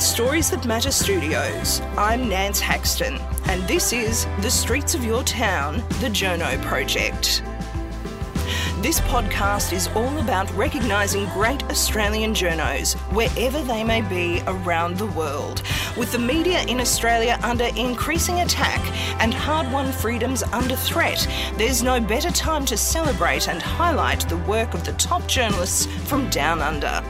Stories That Matter Studios. I'm Nance Haxton, and this is The Streets of Your Town, The Journo Project. This podcast is all about recognising great Australian journos, wherever they may be around the world, with the media in Australia under increasing attack and hard-won freedoms under threat. There's no better time to celebrate and highlight the work of the top journalists from down under.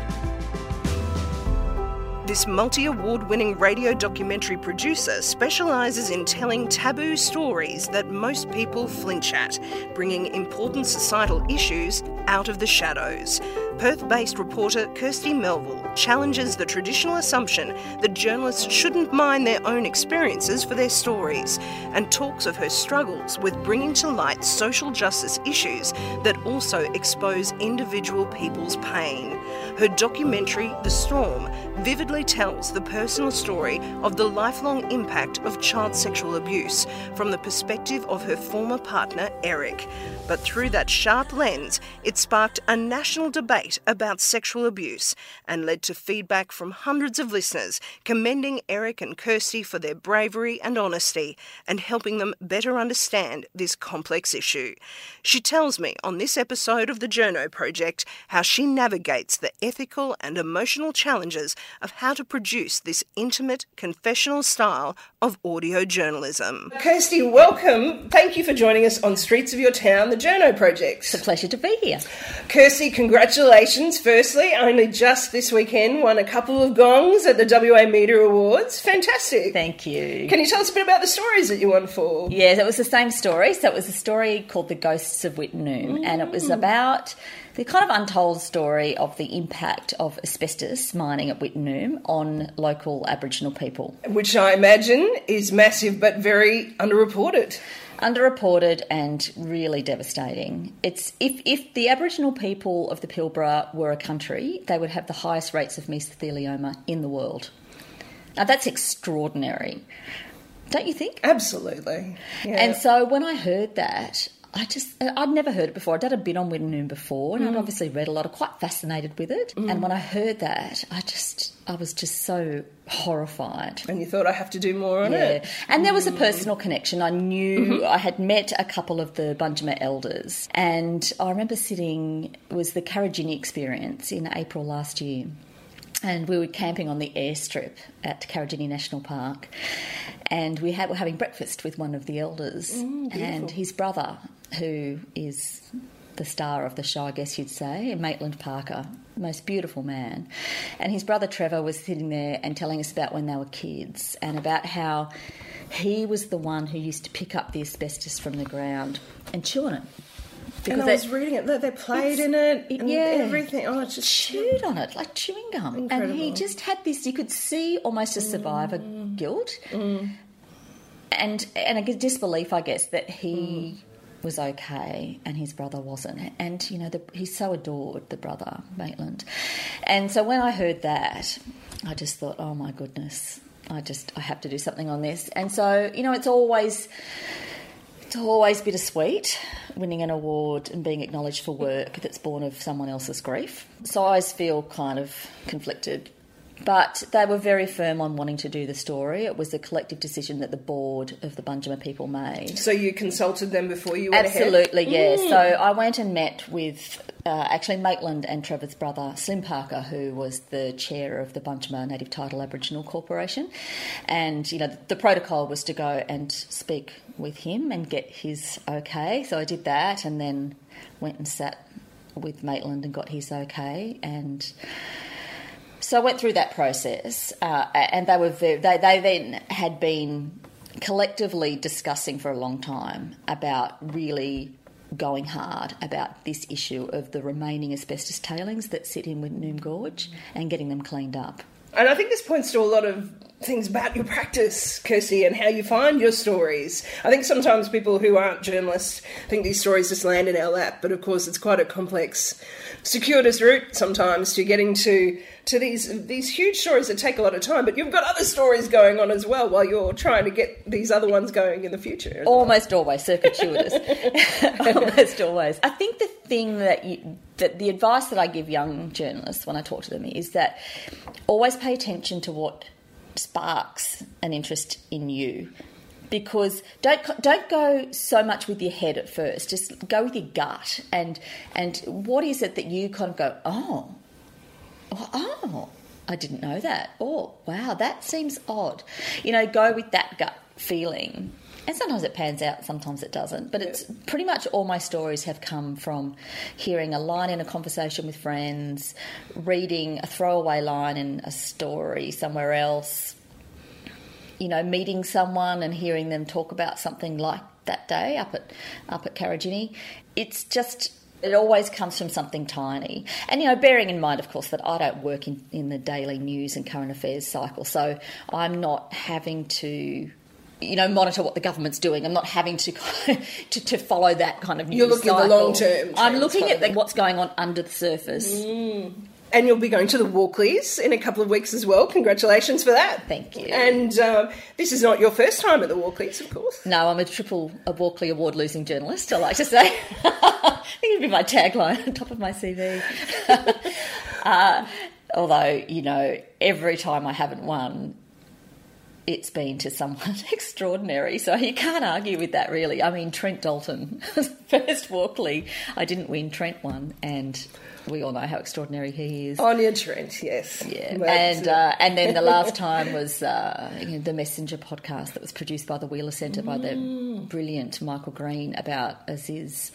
This multi-award-winning radio documentary producer specialises in telling taboo stories that most people flinch at, bringing important societal issues out of the shadows. Perth-based reporter Kirsty Melville challenges the traditional assumption that journalists shouldn't mine their own experiences for their stories, and talks of her struggles with bringing to light social justice issues that also expose individual people's pain. Her documentary, The Storm, vividly tells the personal story of the lifelong impact of child sexual abuse from the perspective of her former partner, Eric. But through that sharp lens, it sparked a national debate about sexual abuse and led to feedback from hundreds of listeners commending Eric and Kirsty for their bravery and honesty and helping them better understand this complex issue. She tells me on this episode of The Journo Project how she navigates the ethical and emotional challenges of how to produce this intimate, confessional style of audio journalism. Kirsty, welcome. Thank you for joining us on Streets of Your Town, The Journo Project. It's a pleasure to be here. Kirsty, congratulations. Firstly, only just this weekend won a couple of gongs at the WA Media Awards. Fantastic. Thank you. Can you tell us a bit about the stories that you won for? Yes, it was the same story. So it was a story called The Ghosts of Wittenoom, and it was about the kind of untold story of the impact of asbestos mining at Wittenoom on local Aboriginal people. Which I imagine is massive but very underreported. Underreported and really devastating. It's if the Aboriginal people of the Pilbara were a country, they would have the highest rates of mesothelioma in the world. Now that's extraordinary, don't you think? Absolutely. Yeah. And so when I heard that, I'd never heard it before. I'd done a bit on Wittenoom before, and I'd obviously read a lot. I'm quite fascinated with it. And when I heard that, I was just so horrified. And you thought, I have to do more on it. And there was a personal connection. I knew I had met a couple of the Bunjima elders, and I remember it was the Karajini experience in April last year. And we were camping on the airstrip at Karajini National Park, and were having breakfast with one of the elders and his brother, who is the star of the show, I guess you'd say, Maitland Parker, most beautiful man. And his brother Trevor was sitting there and telling us about when they were kids and about how he was the one who used to pick up the asbestos from the ground and chew on it. Because I was reading it, they played in it and everything. Oh, it's just chewed on it, like chewing gum. Incredible. And he just had this, you could see almost a survivor guilt and a disbelief, I guess, that he was okay and his brother wasn't. And, you know, he's so adored, the brother, Maitland. And so when I heard that, I just thought, oh, my goodness, I have to do something on this. And so, you know, It's always bittersweet winning an award and being acknowledged for work that's born of someone else's grief. So I always feel kind of conflicted. But they were very firm on wanting to do the story. It was a collective decision that the board of the Bunjima people made. So you consulted them before you went ahead? Absolutely, yes. So I went and met with actually Maitland and Trevor's brother, Slim Parker, who was the chair of the Bunjima Native Title Aboriginal Corporation. And, you know, the protocol was to go and speak with him and get his okay. So I did that and then went and sat with Maitland and got his okay. And so I went through that process and they were they then had been collectively discussing for a long time about really going hard about this issue of the remaining asbestos tailings that sit in Wittenoom Gorge and getting them cleaned up. And I think this points to a lot of things about your practice, Kirsty, and how you find your stories. I think sometimes people who aren't journalists think these stories just land in our lap, but of course it's quite a complex, circuitous route sometimes to getting to these huge stories that take a lot of time, but you've got other stories going on as well while you're trying to get these other ones going in the future. Almost always, circuitous. Almost always. I think the thing that the advice that I give young journalists when I talk to them is that always pay attention to what sparks an interest in you. Because don't go so much with your head at first. Just go with your gut and what is it that you kind of go, oh, I didn't know that. Oh, wow, that seems odd. You know, go with that gut feeling. And sometimes it pans out, sometimes it doesn't. But it's pretty much all my stories have come from hearing a line in a conversation with friends, reading a throwaway line in a story somewhere else, you know, meeting someone and hearing them talk about something like that day up at Karajini. It's just, it always comes from something tiny. And, you know, bearing in mind, of course, that I don't work in the daily news and current affairs cycle, so I'm not having to, you know, monitor what the government's doing. I'm not having to follow that kind of news. You're looking at the long term. I'm looking at what's going on under the surface. Mm. And you'll be going to the Walkleys in a couple of weeks as well. Congratulations for that. Thank you. And this is not your first time at the Walkleys, of course. No, I'm a Walkley award-losing journalist, I like to say. I think it'd be my tagline on top of my CV. Although, you know, every time I haven't won, it's been to someone extraordinary, so you can't argue with that, really. I mean, Trent Dalton, first Walkley, I didn't win, Trent won, and we all know how extraordinary he is. On your Trent, yes. Yeah, well, and then the last time was the Messenger podcast that was produced by the Wheeler Centre by the brilliant Michael Green about Aziz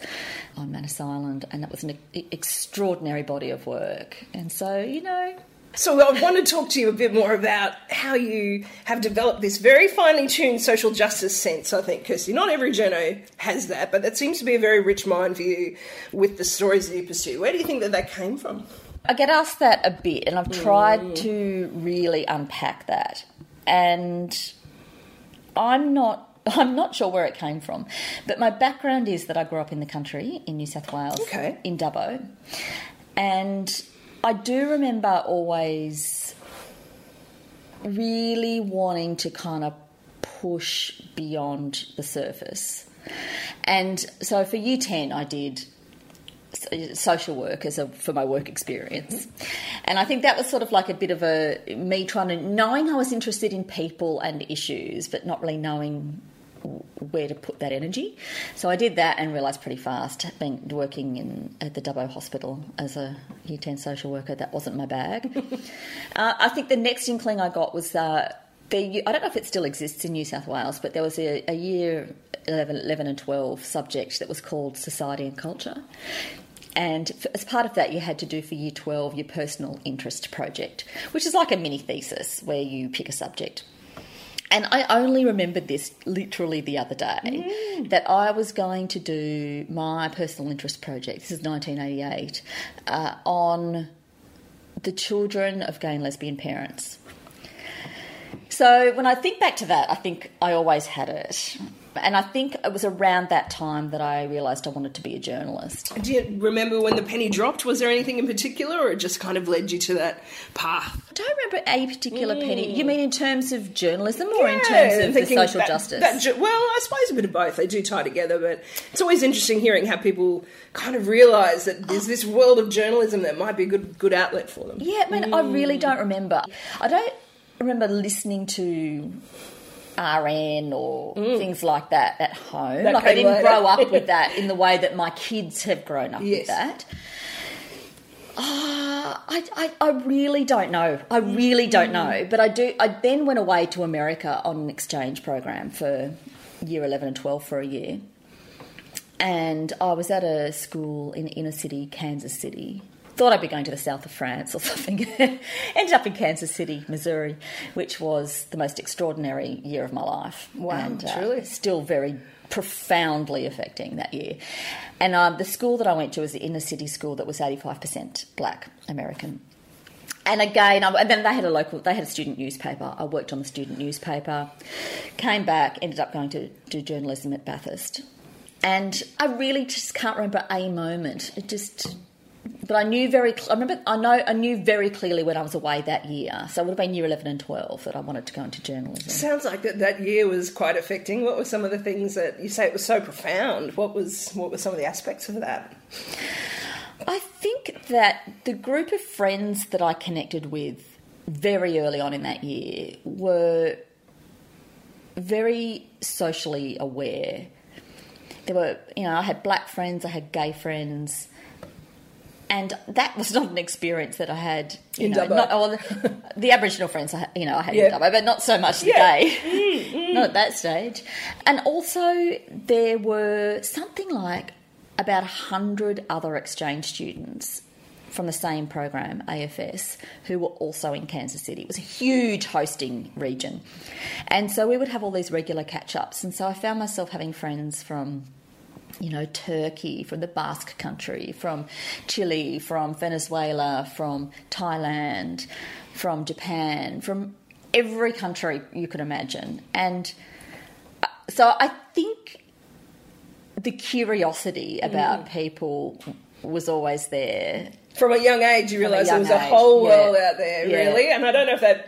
on Manus Island, and that was an extraordinary body of work. And so, you know... So I want to talk to you a bit more about how you have developed this very finely tuned social justice sense, I think, Kirsty. Not every journo has that, but that seems to be a very rich mind for you with the stories that you pursue. Where do you think that came from? I get asked that a bit, and I've tried to really unpack that. And I'm not sure where it came from, but my background is that I grew up in the country in New South Wales, in Dubbo, and I do remember always really wanting to kind of push beyond the surface. And so for Year 10, I did social work for my work experience. And I think that was sort of like a bit of me knowing I was interested in people and issues, but not really knowing where to put that energy. So I did that and realised pretty fast, working at the Dubbo Hospital as a Year 10 social worker, that wasn't my bag. I think the next inkling I got was I don't know if it still exists in New South Wales, but there was a Year 11 and 12 subject that was called Society and Culture. And as part of that, you had to do for Year 12 your personal interest project, which is like a mini thesis where you pick a subject. And I only remembered this literally the other day, that I was going to do my personal interest project, this is 1988, on the children of gay and lesbian parents. So when I think back to that, I think I always had it. And I think it was around that time that I realised I wanted to be a journalist. Do you remember when the penny dropped? Was there anything in particular, or it just kind of led you to that path? I don't remember a particular penny. You mean in terms of journalism or in terms of the social justice? Well, I suppose a bit of both. They do tie together, but it's always interesting hearing how people kind of realise that there's this world of journalism that might be a good outlet for them. Yeah, I mean, I really don't remember. I don't remember listening to RN or things like that at home. That I didn't grow up with that in the way that my kids have grown up with that. I really don't know. I really don't know. But I do. I then went away to America on an exchange program for Year 11 and 12 for a year. And I was at a school in inner city, Kansas City. Thought I'd be going to the south of France or something. Ended up in Kansas City, Missouri, which was the most extraordinary year of my life. Wow, and, truly. Still very profoundly affecting that year. And the school that I went to was the inner city school that was 85% black American. And again, and then they had a student newspaper. I worked on the student newspaper, came back, ended up going to do journalism at Bathurst. And I really just can't remember a moment. It just... But I knew very clearly when I was away that year. So it would have been Year 11 and 12 that I wanted to go into journalism. Sounds like that year was quite affecting. What were some of the things that you say it was so profound? What were some of the aspects of that? I think that the group of friends that I connected with very early on in that year were very socially aware. There were, you know, I had black friends, I had gay friends, and that was not an experience that I had in Dubbo. The Aboriginal friends, I had in Dubbo, but not so much the gay, not at that stage. And also there were something like about 100 other exchange students from the same program, AFS, who were also in Kansas City. It was a huge hosting region. And so we would have all these regular catch-ups. And so I found myself having friends from, you know, Turkey, from the Basque Country, from Chile, from Venezuela, from Thailand, from Japan, from every country you could imagine. And so I think the curiosity about people was always there. From a young age, you realise there was a whole world out there, really. And I don't know if that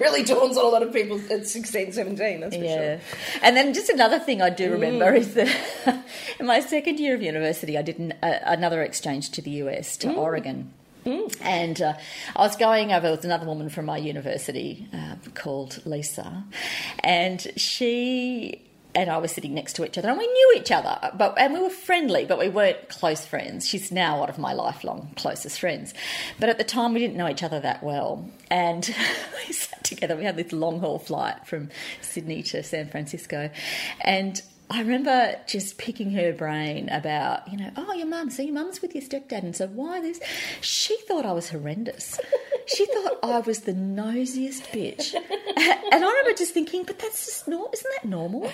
really dawns on a lot of people at 16, 17, that's for sure. And then just another thing I do remember is that in my second year of university, I did another exchange to the US, to Oregon. Mm. And I was going over with another woman from my university called Lisa, and she... and I was sitting next to each other, and we knew each other, and we were friendly, but we weren't close friends. She's now one of my lifelong closest friends. But at the time, we didn't know each other that well. And we sat together. We had this long-haul flight from Sydney to San Francisco. And I remember just picking her brain about, you know, your mum's with your stepdad, and so why this? She thought I was horrendous. She thought I was the nosiest bitch. And I remember just thinking, but that's just isn't that normal?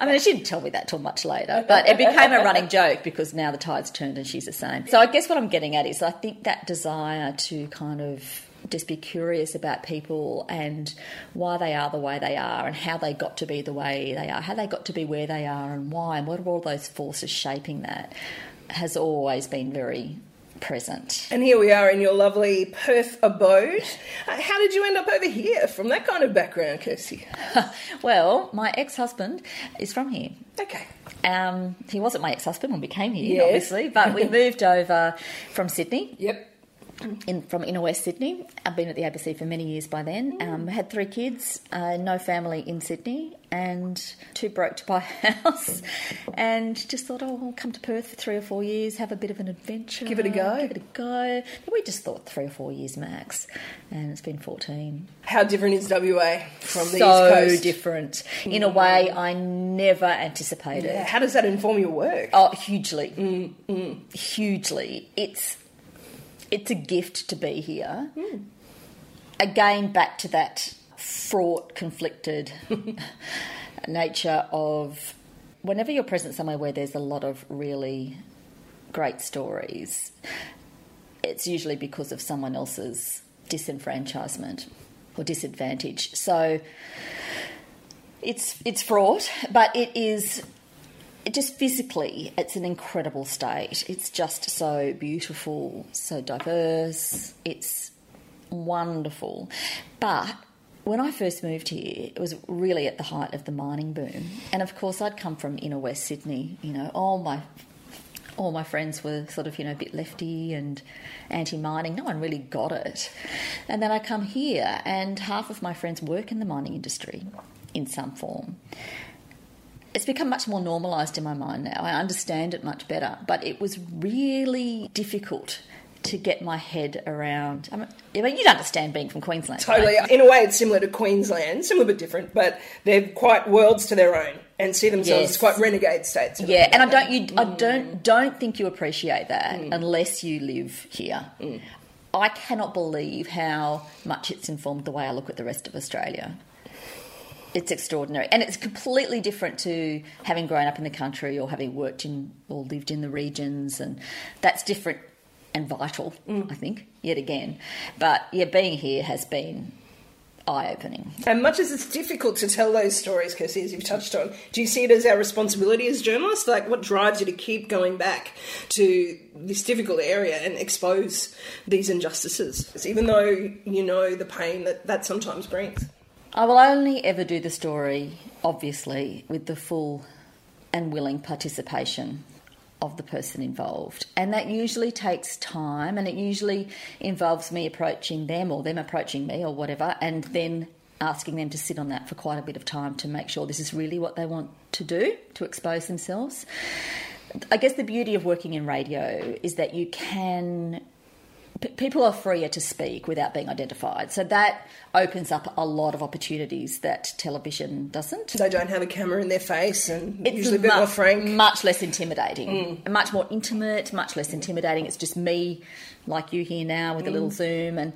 I mean, she didn't tell me that till much later, but it became a running joke because now the tide's turned and she's the same. So I guess what I'm getting at is I think that desire to kind of just be curious about people and why they are the way they are and how they got to be the way they are, how they got to be where they are and why and what are all those forces shaping that has always been very present. And here we are in your lovely Perth abode. How did you end up over here from that kind of background, Kirsty? Well, my ex-husband is from here. Okay. He wasn't my ex-husband when we came here, obviously, but we moved over from Sydney. Yep. From Inner West Sydney. I've been at the ABC for many years by then. Had 3 kids, no family in Sydney, and too broke to buy a house. And just thought, I'll come to Perth for 3 or 4 years, have a bit of an adventure. Give it a go. We just thought 3 or 4 years max, and it's been 14. How different is WA from the East Coast? So different. In a way I never anticipated. Yeah. How does that inform your work? Oh, hugely. Hugely. It's a gift to be here. Again, back to that fraught, conflicted nature of whenever you're present somewhere where there's a lot of really great stories, it's usually because of someone else's disenfranchisement or disadvantage. So it's fraught, but it is... just physically, it's an incredible state. It's just so beautiful, so diverse. It's wonderful. But when I first moved here, it was really at the height of the mining boom. And, of course, I'd come from Inner West Sydney. You know, all my friends were sort of, you know, a bit lefty and anti-mining. No one really got it. And then I come here, and half of my friends work in the mining industry in some form. It's become much more normalised in my mind now. I understand it much better. But it was really difficult to get my head around. I mean, you'd understand being from Queensland. Totally. Right? In a way, it's similar to Queensland, similar but different, but they're quite worlds to their own and see themselves as quite renegade states. Yeah, and I don't think you appreciate that unless you live here. I cannot believe how much it's informed the way I look at the rest of Australia. It's extraordinary, and it's completely different to having grown up in the country or having worked in or lived in the regions, and that's different and vital, I think, yet again. But, yeah, being here has been eye-opening. And much as it's difficult to tell those stories, Kirsty, as you've touched on, do you see it as our responsibility as journalists? Like, what drives you to keep going back to this difficult area and expose these injustices, even though you know the pain that sometimes brings? I will only ever do the story, obviously, with the full and willing participation of the person involved. And that usually takes time, and it usually involves me approaching them or them approaching me or whatever, and then asking them to sit on that for quite a bit of time to make sure this is really what they want to do, to expose themselves. I guess the beauty of working in radio is that you can... people are freer to speak without being identified. So that opens up a lot of opportunities that television doesn't. They don't have a camera in their face, and it's usually a bit more frank. Much less intimidating. Mm. Much more intimate, much less intimidating. It's just me, like you here now, with a little Zoom. And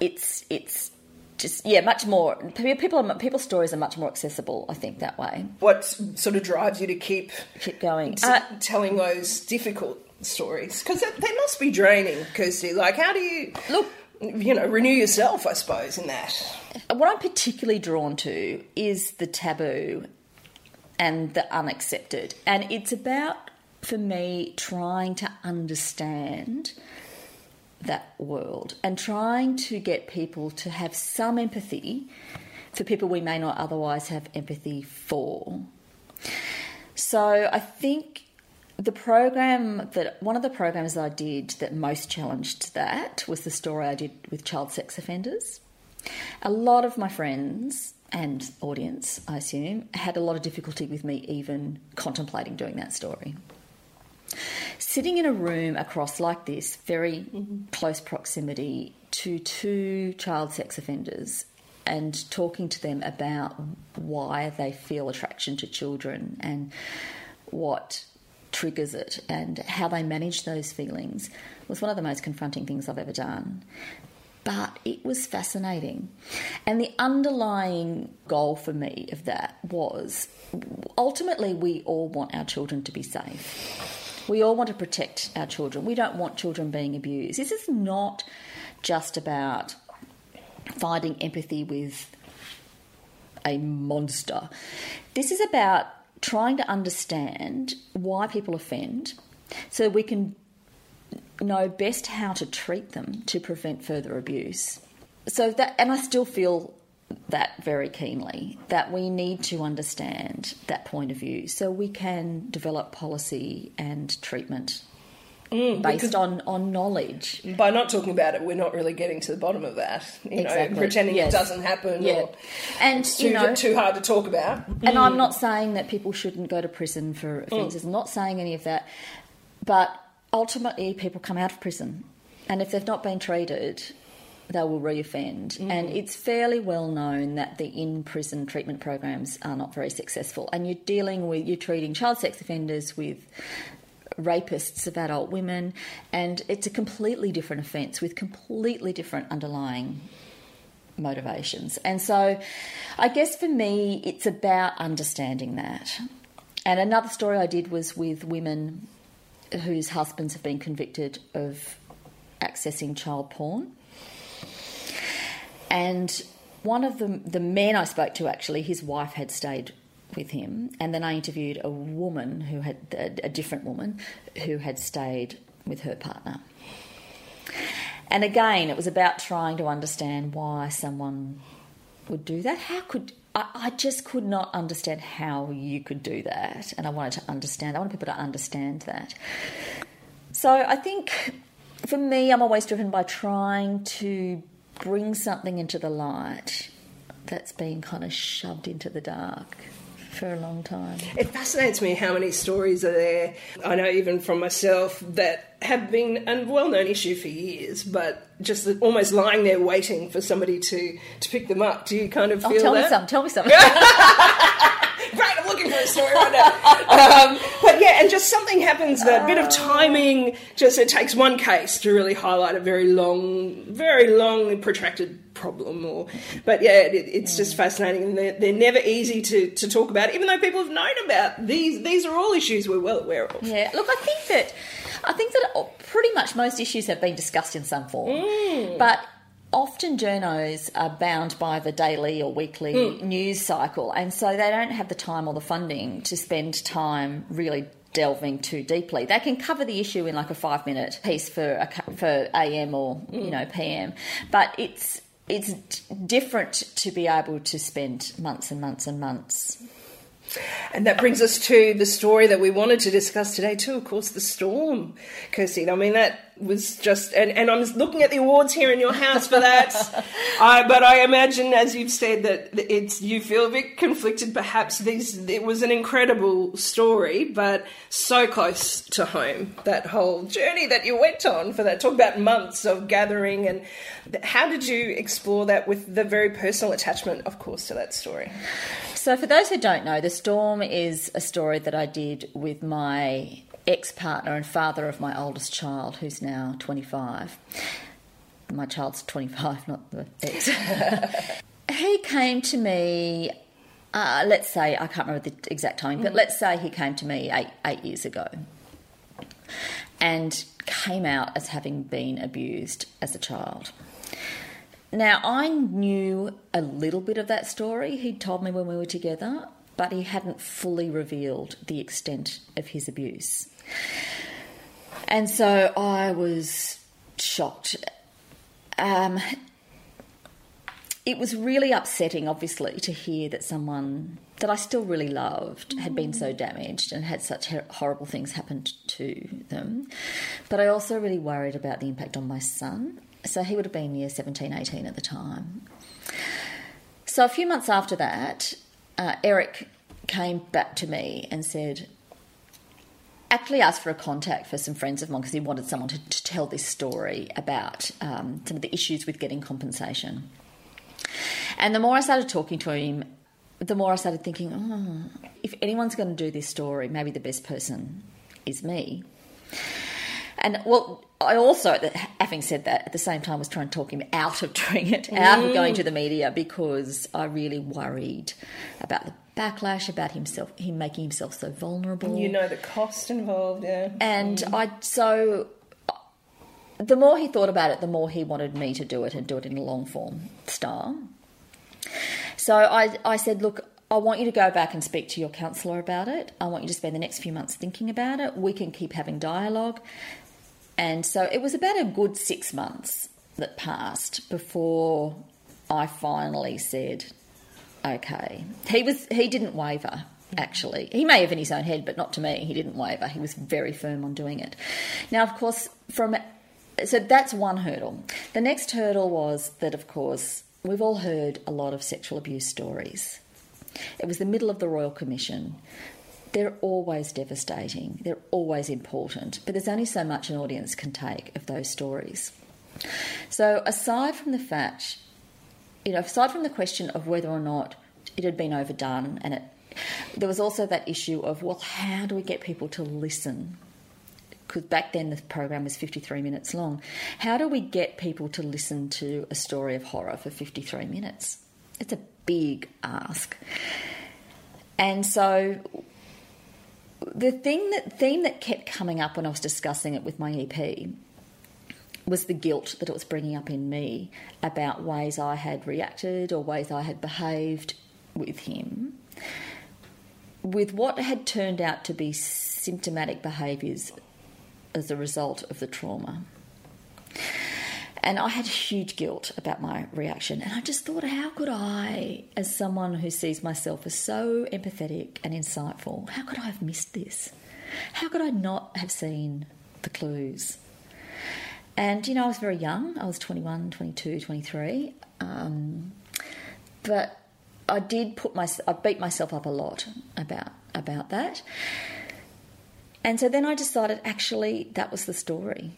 it's just, yeah, much more... People's stories are much more accessible, I think, that way. What sort of drives you to keep going? Telling those difficult stories, because they must be draining, Kirsty. Like, how do you renew yourself, I suppose, in that? What I'm particularly drawn to is the taboo and the unaccepted, and it's about, for me, trying to understand that world and trying to get people to have some empathy for people we may not otherwise have empathy for. So I think one of the programs I did that most challenged that was the story I did with child sex offenders. A lot of my friends and audience, I assume, had a lot of difficulty with me even contemplating doing that story. Sitting in a room across like this, very close proximity to two child sex offenders, and talking to them about why they feel attraction to children and what triggers it and how they manage those feelings was one of the most confronting things I've ever done. But it was fascinating. And the underlying goal for me of that was, ultimately, we all want our children to be safe. We all want to protect our children. We don't want children being abused. This is not just about finding empathy with a monster. This is about trying to understand why people offend so we can know best how to treat them to prevent further abuse. So that, and I still feel that very keenly, that we need to understand that point of view so we can develop policy and treatment based on knowledge. By not talking about it, we're not really getting to the bottom of that. You know, pretending it doesn't happen or and, it's too hard to talk about. And I'm not saying that people shouldn't go to prison for offences. I'm not saying any of that. But ultimately, people come out of prison. And if they've not been treated, they will re-offend. And it's fairly well known that the in-prison treatment programs are not very successful. And you're treating child sex offenders with rapists of adult women, and it's a completely different offence with completely different underlying motivations. And so I guess for me it's about understanding that. And another story I did was with women whose husbands have been convicted of accessing child porn. And one of the men I spoke to, actually, his wife had stayed with him, and then I interviewed a woman who had a different woman who had stayed with her partner. And again, it was about trying to understand why someone would do that. I just could not understand how you could do that, and I wanted people to understand that. So I think for me, I'm always driven by trying to bring something into the light that's been kind of shoved into the dark for a long time. It fascinates me how many stories are there, I know even from myself, that have been a well-known issue for years, but just almost lying there waiting for somebody to pick them up. Do you kind of feel that? Tell me some. Right, I'm looking for a story right now. But yeah, and just something happens, that bit of timing, just it takes one case to really highlight a very long, protracted problem. But yeah, it's just fascinating. And they're never easy to talk about, even though people have known about these. These are all issues we're well aware of. Yeah, look, I think that pretty much most issues have been discussed in some form. But often journos are bound by the daily or weekly news cycle, and so they don't have the time or the funding to spend time really delving too deeply. They can cover the issue in like a 5-minute piece for AM or PM, but it's different to be able to spend months and months and months. And that brings us to the story that we wanted to discuss today too, of course, The Storm, Kirsty. I mean, that was just... And I'm looking at the awards here in your house for that. But I imagine, as you've said, that you feel a bit conflicted perhaps. It was an incredible story, but so close to home, that whole journey that you went on for that. Talk about months of gathering. And how did you explore that with the very personal attachment, of course, to that story? So for those who don't know, The Storm is a story that I did with my ex-partner and father of my oldest child, who's now 25. My child's 25, not the ex. He came to me, let's say, I can't remember the exact time, but let's say he came to me eight years ago and came out as having been abused as a child. Now, I knew a little bit of that story. He'd told me when we were together, but he hadn't fully revealed the extent of his abuse. And so I was shocked. It was really upsetting, obviously, to hear that someone that I still really loved had been so damaged and had such horrible things happen to them. But I also really worried about the impact on my son. So he would have been year 17, 18 at the time. So a few months after that, Eric came back to me and said, actually asked for a contact for some friends of mine because he wanted someone to tell this story about some of the issues with getting compensation. And the more I started talking to him, the more I started thinking, if anyone's going to do this story, maybe the best person is me. And, well, I also, having said that, at the same time was trying to talk him out of doing it, out of going to the media, because I really worried about the backlash, about him making himself so vulnerable. You know, the cost involved, yeah. And the more he thought about it, the more he wanted me to do it and do it in a long-form style. So I said, look, I want you to go back and speak to your counsellor about it. I want you to spend the next few months thinking about it. We can keep having dialogue. And so it was about a good 6 months that passed before I finally said, okay. He didn't waver, actually. He may have in his own head, but not to me. He didn't waver. He was very firm on doing it. Now, of course, so that's one hurdle. The next hurdle was that, of course, we've all heard a lot of sexual abuse stories. It was the middle of the Royal Commission. They're always devastating. They're always important. But there's only so much an audience can take of those stories. So aside from the question of whether or not it had been overdone, and there was also that issue of, well, how do we get people to listen? Because back then the program was 53 minutes long. How do we get people to listen to a story of horror for 53 minutes? It's a big ask. And so... The theme that kept coming up when I was discussing it with my EP was the guilt that it was bringing up in me about ways I had reacted or ways I had behaved with him, with what had turned out to be symptomatic behaviours as a result of the trauma. And I had huge guilt about my reaction. And I just thought, how could I, as someone who sees myself as so empathetic and insightful, how could I have missed this? How could I not have seen the clues? And, I was very young. I was 21, 22, 23. But I did I beat myself up a lot about that. And so then I decided, actually, that was the story.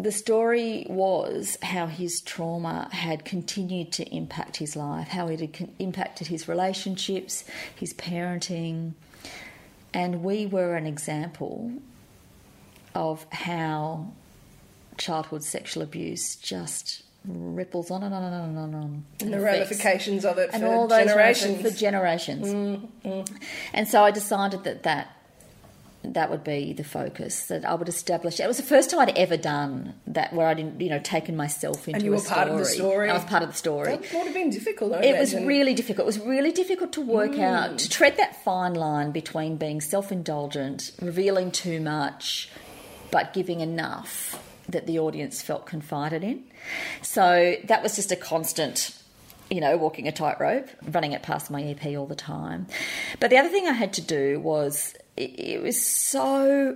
The story was how his trauma had continued to impact his life, how it had impacted his relationships, his parenting, and we were an example of how childhood sexual abuse just ripples on and on and on and on and on. And the ramifications of it for generations. Mm-hmm. And so I decided that would be the focus, that I would establish. It was the first time I'd ever done that, where I didn't, taken myself into a story. And you were part of the story? I was part of the story. That would have been difficult, I imagine. It was really difficult to work out, to tread that fine line between being self-indulgent, revealing too much, but giving enough that the audience felt confided in. So that was just a constant you know, walking a tightrope, running it past my EP all the time. But the other thing I had to do was it was so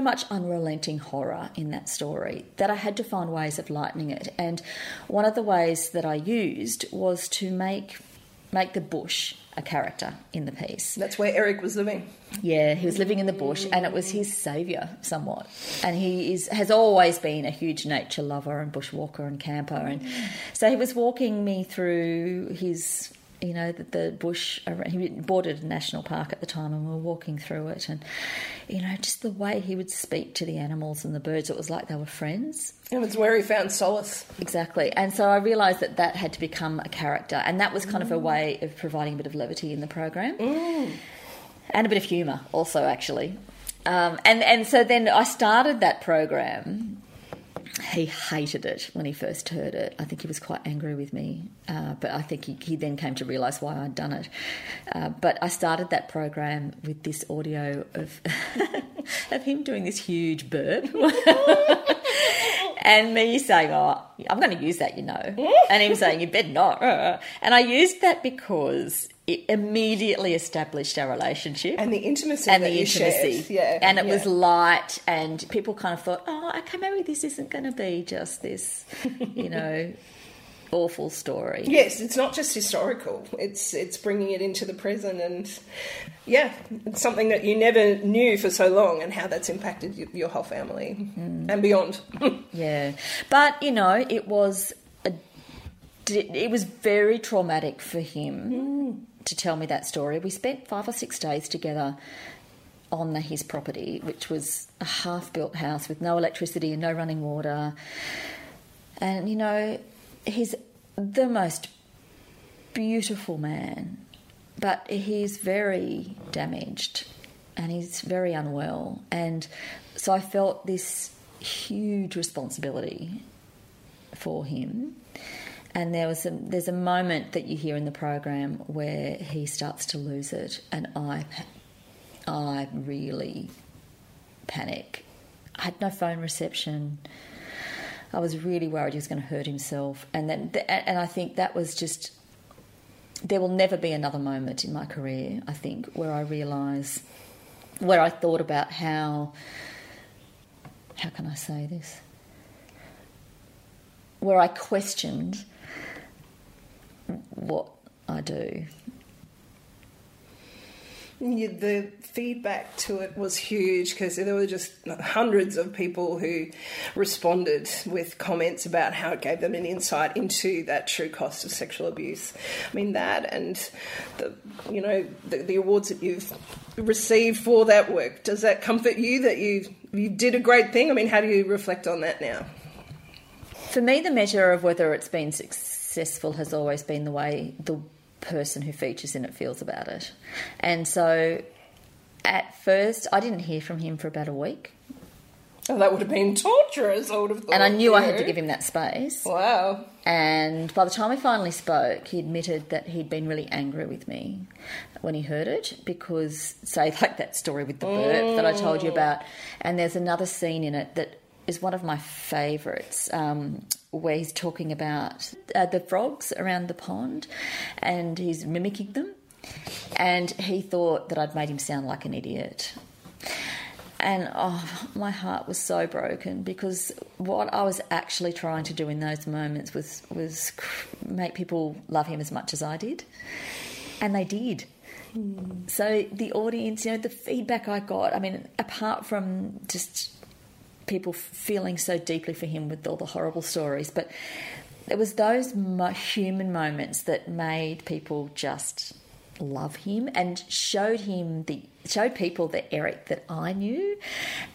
much unrelenting horror in that story that I had to find ways of lightening it. And one of the ways that I used was to make the bush a character in the piece. That's where Eric was living. Yeah, he was living in the bush, and it was his saviour somewhat. And he has always been a huge nature lover and bushwalker and camper. And so he was walking me through his, you know, the bush. He boarded a national park at the time, and we were walking through it. And, you know, just the way he would speak to the animals and the birds, it was like they were friends. It was where he found solace. Exactly. And so I realised that had to become a character, and that was kind of a way of providing a bit of levity in the program. And a bit of humour also, actually. And so then I started that program. He hated it when he first heard it. I think he was quite angry with me, but I think he then came to realise why I'd done it. But I started that program with this audio of of him doing this huge burp and me saying, "Oh, I'm going to use that, you know," and him saying, "You better not." And I used that because it immediately established our relationship and the intimacy shared. Yeah. And it was light, and people kind of thought, "Oh, okay, maybe this isn't going to be just this, you know, awful story." Yes, it's not just historical. It's bringing it into the present, and yeah, it's something that you never knew for so long, and how that's impacted your whole family and beyond. Yeah, but you know, it was very traumatic for him. To tell me that story. We spent 5 or 6 days together on his property, which was a half-built house with no electricity and no running water. And, you know, he's the most beautiful man, but he's very damaged and he's very unwell. And so I felt this huge responsibility for him. And there's a moment that you hear in the program where he starts to lose it, and I really panic. I had no phone reception. I was really worried he was going to hurt himself, and I think that was just. There will never be another moment in my career, I think, where I thought about how can I say this? Where I questioned what I do. Yeah, the feedback to it was huge because there were just hundreds of people who responded with comments about how it gave them an insight into that true cost of sexual abuse. I mean, that and the awards that you've received for that work. Does that comfort you that you did a great thing? I mean, how do you reflect on that now? For me, the measure of whether it's been successful has always been the way the person who features in it feels about it. And so at first I didn't hear from him for about a week. Oh, that would have been torturous, I would have thought. And I knew I had to give him that space. Wow. And by the time we finally spoke, he admitted that he'd been really angry with me when he heard it because, say, like that story with the burp that I told you about, and there's another scene in it that is one of my favourites, where he's talking about the frogs around the pond and he's mimicking them, and he thought that I'd made him sound like an idiot. And my heart was so broken because what I was actually trying to do in those moments was make people love him as much as I did, and they did. So the audience, you know, the feedback I got, I mean, apart from just people feeling so deeply for him with all the horrible stories, but it was those human moments that made people just love him and showed people the Eric that I knew.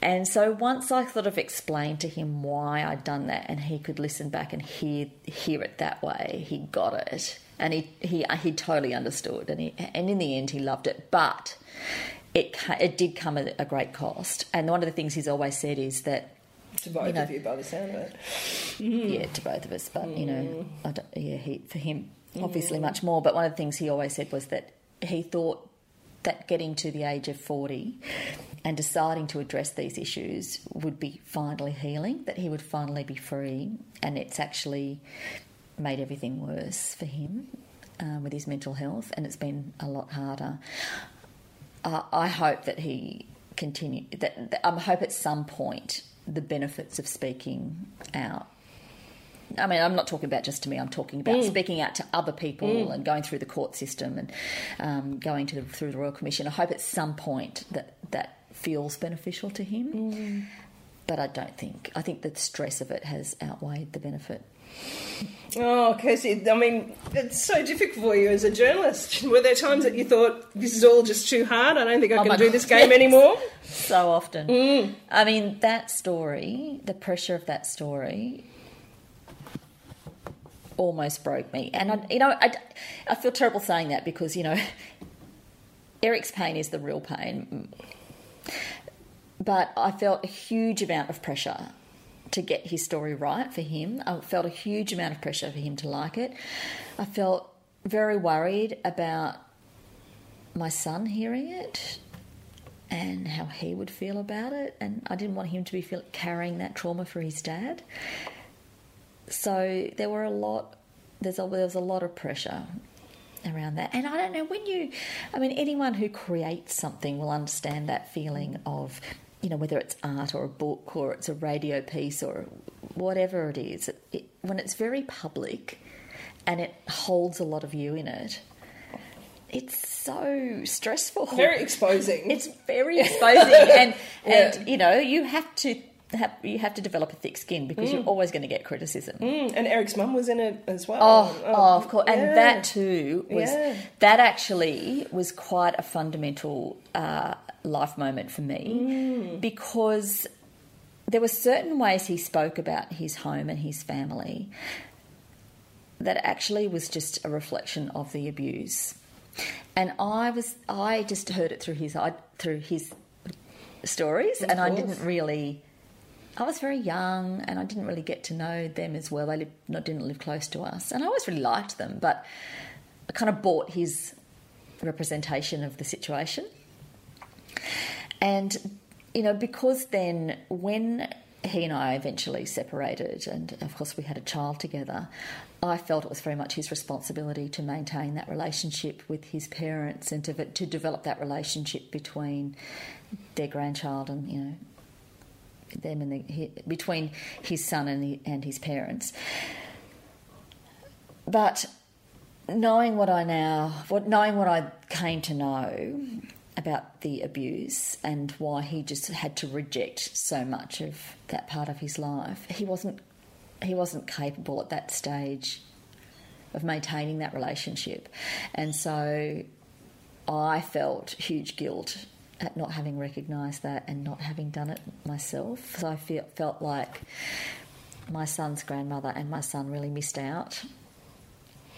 And so once I sort of explained to him why I'd done that, and he could listen back and hear it that way, he got it, and he totally understood, and in the end he loved it. But It did come at a great cost. And one of the things he's always said is that... To both of you, by the sound of it. Yeah, to both of us. But, you know, for him, obviously much more. But one of the things he always said was that he thought that getting to the age of 40 and deciding to address these issues would be finally healing, that he would finally be free. And it's actually made everything worse for him with his mental health, and it's been a lot harder. I hope that he continue. That I hope at some point the benefits of speaking out. I mean, I'm not talking about just to me. I'm talking about speaking out to other people and going through the court system and going to through the Royal Commission. I hope at some point that feels beneficial to him. But I don't think. I think the stress of it has outweighed the benefit. Oh, Kirsty, I mean, it's so difficult for you as a journalist. Were there times that you thought, this is all just too hard, I don't think I can do this game anymore? So often. I mean, that story, the pressure of that story almost broke me. And, I feel terrible saying that because, Eric's pain is the real pain. But I felt a huge amount of pressure to get his story right for him. I felt a huge amount of pressure for him to like it. I felt very worried about my son hearing it and how he would feel about it, and I didn't want him to be carrying that trauma for his dad. So there was a lot of pressure around that. And I don't know, anyone who creates something will understand that feeling of, whether it's art or a book or it's a radio piece or whatever it is, when it's very public and it holds a lot of you in it, it's so stressful. Very exposing. It's very exposing. And you have to develop a thick skin because you're always going to get criticism. And Eric's mum was in it as well. Oh, of course. Yeah. And that too was... Yeah. That actually was quite a fundamental... life moment for me because there were certain ways he spoke about his home and his family that actually was just a reflection of the abuse, and I just heard it through his stories, and I was very young and I didn't really get to know them as well. They didn't live close to us, and I always really liked them, but I kind of bought his representation of the situation. And, because then when he and I eventually separated and, of course, we had a child together, I felt it was very much his responsibility to maintain that relationship with his parents and to develop that relationship between their grandchild and, them and between his son and his parents. But knowing what I came to know about the abuse and why he just had to reject so much of that part of his life. He wasn't capable at that stage of maintaining that relationship. And so I felt huge guilt at not having recognised that and not having done it myself. So I felt like my son's grandmother and my son really missed out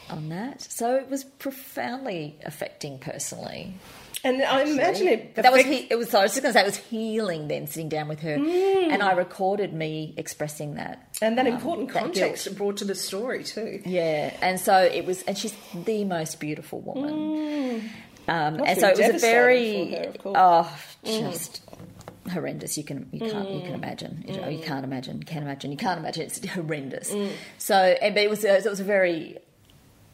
on that. So it was profoundly affecting personally. And I imagine it... I was just going to say, it was healing then, sitting down with her. And I recorded me expressing that. And that important context that brought to the story too. Yeah. And so it was... And she's the most beautiful woman. And so it was a very... Her, of course. Just... horrendous. You can't imagine. It's horrendous. But it was a very...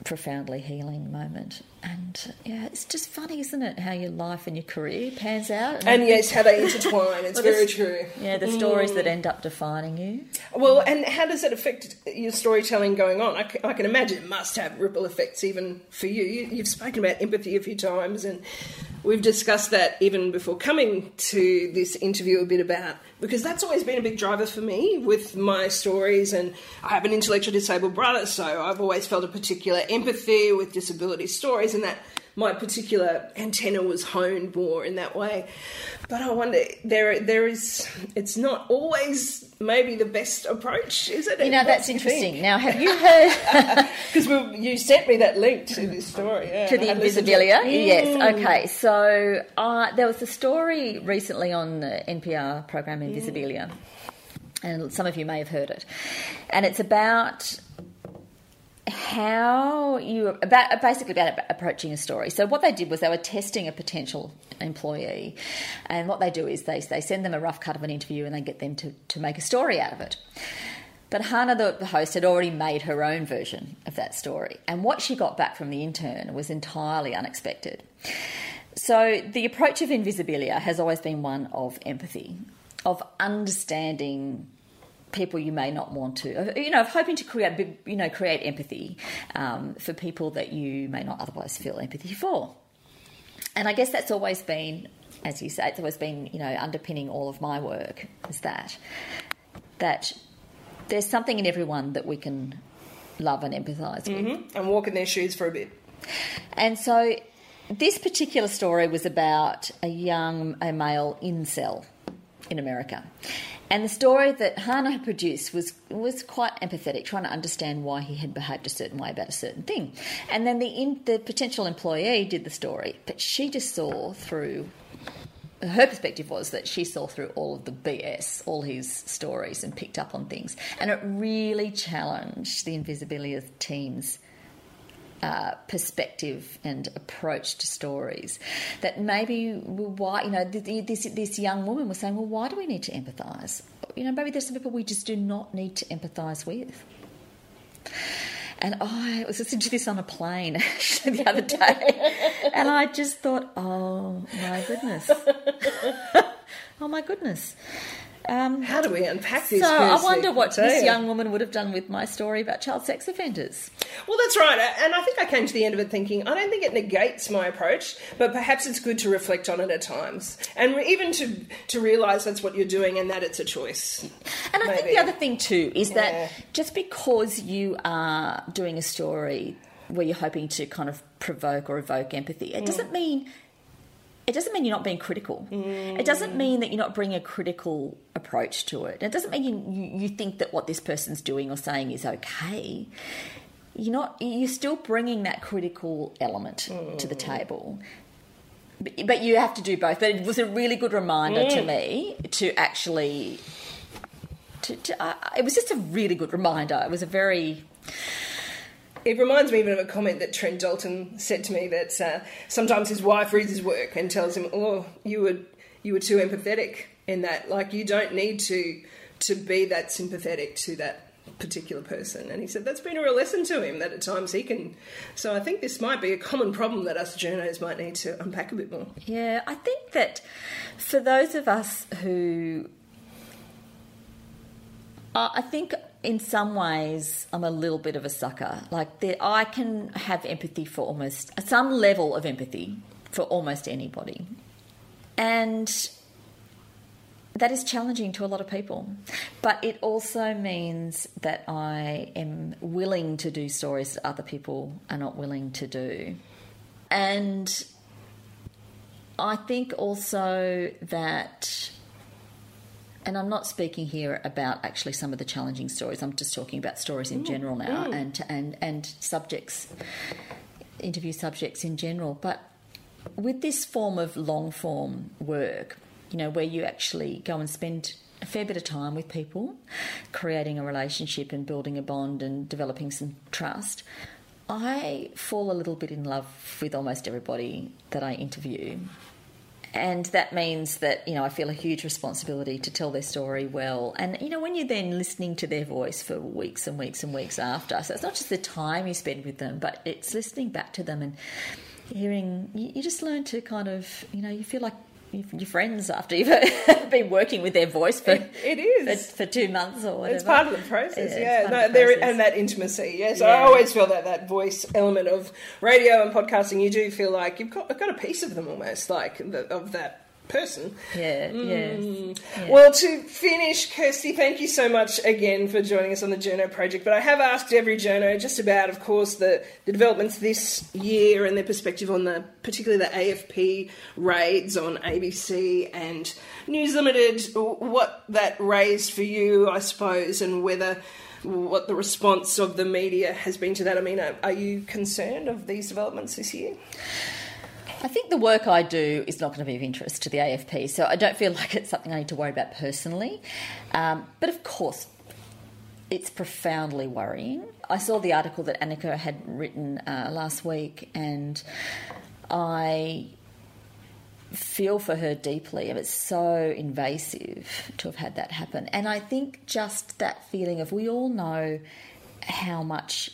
profoundly healing moment. And yeah, it's just funny, isn't it, how your life and your career pans out and yes, how they intertwine. It's very true. Yeah, the stories that end up defining you. Well, and how does it affect your storytelling going on? I can imagine it must have ripple effects even for you. You've spoken about empathy a few times, and we've discussed that even before coming to this interview a bit about, because that's always been a big driver for me with my stories, and I have an intellectually disabled brother, so I've always felt a particular empathy with disability stories, and that my particular antenna was honed more in that way. But I wonder, it's not always maybe the best approach, is it? That's interesting. Now, have you heard... Because you sent me that link to this story. Yeah, to the Invisibilia? Yes, okay. So there was a story recently on the NPR program Invisibilia, and some of you may have heard it. And it's about... basically about approaching a story. So what they did was they were testing a potential employee, and what they do is they send them a rough cut of an interview and they get them to make a story out of it. But Hannah, the host, had already made her own version of that story, and what she got back from the intern was entirely unexpected. So the approach of Invisibilia has always been one of empathy, of understanding people you may not want to, of hoping to create empathy for people that you may not otherwise feel empathy for. And I guess that's always been, as you say, it's always been, underpinning all of my work is that there's something in everyone that we can love and empathise with. And walk in their shoes for a bit. And so this particular story was about a male incel in America. And the story that Hannah had produced was quite empathetic, trying to understand why he had behaved a certain way about a certain thing. And then the potential employee did the story, but she just saw through. Her perspective was that she saw through all of the BS, all his stories, and picked up on things. And it really challenged the Invisibilia team's perspective and approach to stories. That maybe why, this young woman was saying, well, why do we need to empathise? Maybe there's some people we just do not need to empathise with. And I was listening to this on a plane actually the other day, and I just thought, oh my goodness. How do we unpack this? So I wonder what this young woman would have done with my story about child sex offenders. Well, that's right. And I think I came to the end of it thinking, I don't think it negates my approach, but perhaps it's good to reflect on it at times, and even to realise that's what you're doing and that it's a choice. And I think the other thing too is that just because you are doing a story where you're hoping to kind of provoke or evoke empathy, it doesn't mean you're not being critical. Mm. It doesn't mean that you're not bringing a critical approach to it. It doesn't mean you think that what this person's doing or saying is okay. You're still bringing that critical element to the table. But you have to do both. But it was a really good reminder to me to actually... it was just a really good reminder. It was a very... It reminds me even of a comment that Trent Dalton said to me that sometimes his wife reads his work and tells him, oh, you were too empathetic in that. Like, you don't need to be that sympathetic to that particular person. And he said that's been a real lesson to him, that at times he can. So I think this might be a common problem that us journos might need to unpack a bit more. Yeah, I think that for those of us who... I think in some ways I'm a little bit of a sucker. Like, I can have empathy for almost... some level of empathy for almost anybody. And that is challenging to a lot of people. But it also means that I am willing to do stories that other people are not willing to do. And I think also that... And I'm not speaking here about actually some of the challenging stories. I'm just talking about stories in general now and subjects, interview subjects in general. But with this form of long-form work, where you actually go and spend a fair bit of time with people, creating a relationship and building a bond and developing some trust, I fall a little bit in love with almost everybody that I interview. And that means that, I feel a huge responsibility to tell their story well. And, when you're then listening to their voice for weeks and weeks and weeks after, so it's not just the time you spend with them, but it's listening back to them and hearing, you just learn to kind of, you feel like your friends after you've been working with their voice for 2 months or whatever. It's part of the process, and that intimacy. Yes, yeah. I always feel that voice element of radio and podcasting, you do feel like you've got a piece of them almost, like of that person. Yeah. Well, to finish, Kirsty, thank you so much again for joining us on the Journo Project. But I have asked every journo just about, of course, the developments this year and their perspective on particularly the AFP raids on ABC and News Limited, what that raised for you, I suppose, and what the response of the media has been to that. I mean, are you concerned of these developments this year? I think the work I do is not going to be of interest to the AFP, so I don't feel like it's something I need to worry about personally. But of course, it's profoundly worrying. I saw the article that Annika had written last week, and I feel for her deeply. It's so invasive to have had that happen. And I think just that feeling of, we all know how much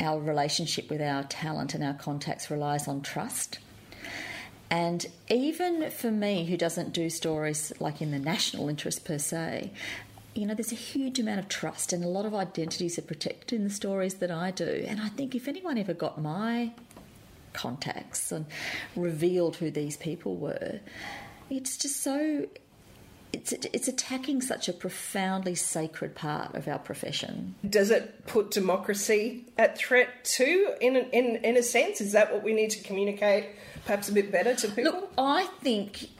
our relationship with our talent and our contacts relies on trust. And even for me, who doesn't do stories like in the national interest per se, you know, there's a huge amount of trust, and a lot of identities are protected in the stories that I do. And I think if anyone ever got my contacts and revealed who these people were, it's just so... It's attacking such a profoundly sacred part of our profession. Does it put democracy at threat too, in a sense? Is that what we need to communicate perhaps a bit better to people? Look, I think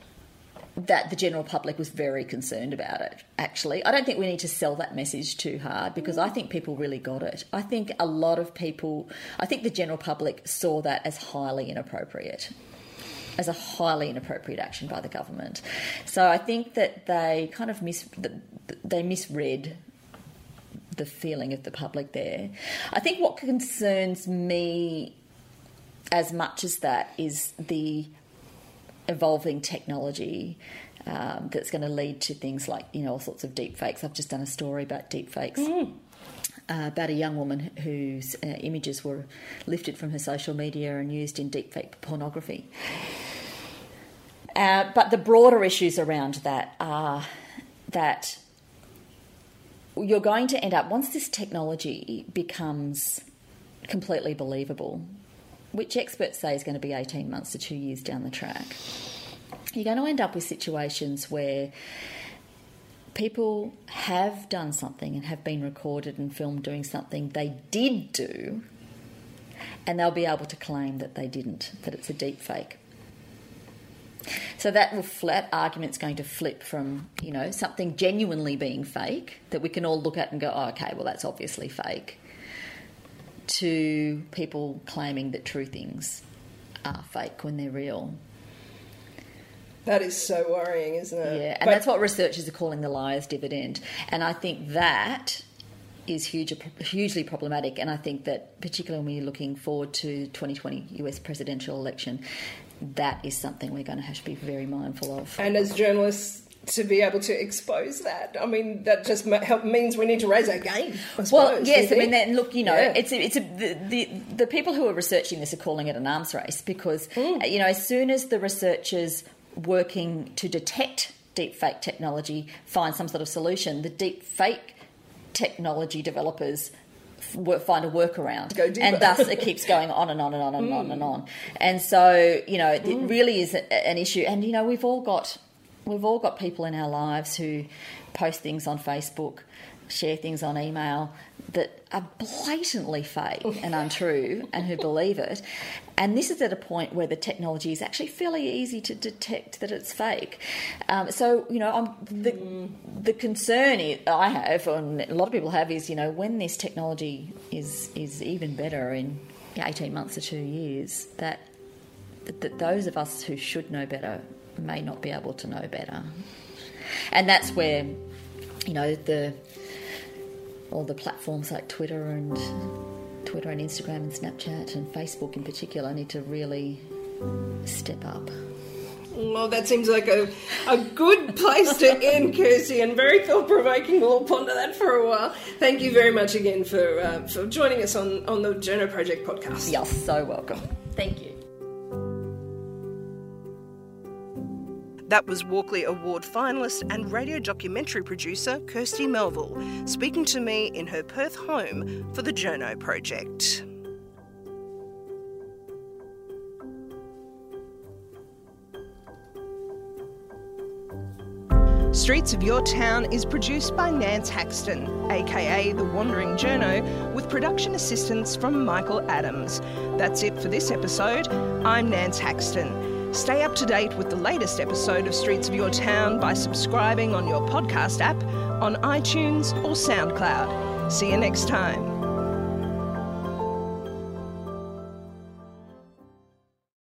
that the general public was very concerned about it, actually. I don't think we need to sell that message too hard, because I think people really got it. I think a lot of people... I think the general public saw that as highly inappropriate. As a highly inappropriate action by the government. So I think that they kind of misread the feeling of the public there. I think what concerns me as much as that is the evolving technology that's going to lead to things like, you know, all sorts of deep fakes. I've just done a story about deep fakes. About a young woman whose images were lifted from her social media and used in deepfake pornography. But the broader issues around that are that you're going to end up, once this technology becomes completely believable, which experts say is going to be 18 months to 2 years down the track, you're going to end up with situations where people have done something and have been recorded and filmed doing something they did do, and they'll be able to claim that they didn't, that it's a deep fake. So that argument's going to flip from, you know, something genuinely being fake that we can all look at and go, oh, okay, well, that's obviously fake, to people claiming that true things are fake when they're real. That is so worrying, isn't it? Yeah, and that's what researchers are calling the liar's dividend. And I think that is hugely problematic. And I think that particularly when you're looking forward to 2020 US presidential election, that is something we're going to have to be very mindful of. And as journalists, to be able to expose that, I mean, that just means we need to raise our game, I suppose. Well, yes, I mean, then, look, you know, yeah. The people who are researching this are calling it an arms race because, you know, as soon as the researchers working to detect deepfake technology find some sort of solution, the deepfake technology developers find a workaround. Go deeper. And thus it keeps going on and on and on and on and on. And so, you know, it really is an issue. And, you know, we've all got people in our lives who post things on Facebook, share things on email that are blatantly fake and untrue and who believe it. And this is at a point where the technology is actually fairly easy to detect that it's fake. So, you know, the concern I have, and a lot of people have, is, you know, when this technology is even better in 18 months or 2 years, that those of us who should know better may not be able to know better. And that's where, you know, all the platforms like Twitter and Instagram and Snapchat and Facebook in particular need to really step up. Well, that seems like a good place to end, Kirsty, and very thought-provoking. We'll ponder that for a while. Thank you very much again for joining us on the Journo Project podcast. You're so welcome. Thank you. That was Walkley Award finalist and radio documentary producer Kirsty Melville speaking to me in her Perth home for the Journo Project. Streets of Your Town is produced by Nance Haxton, aka The Wandering Journo, with production assistance from Michael Adams. That's it for this episode. I'm Nance Haxton. Stay up to date with the latest episode of Streets of Your Town by subscribing on your podcast app, on iTunes or SoundCloud. See you next time.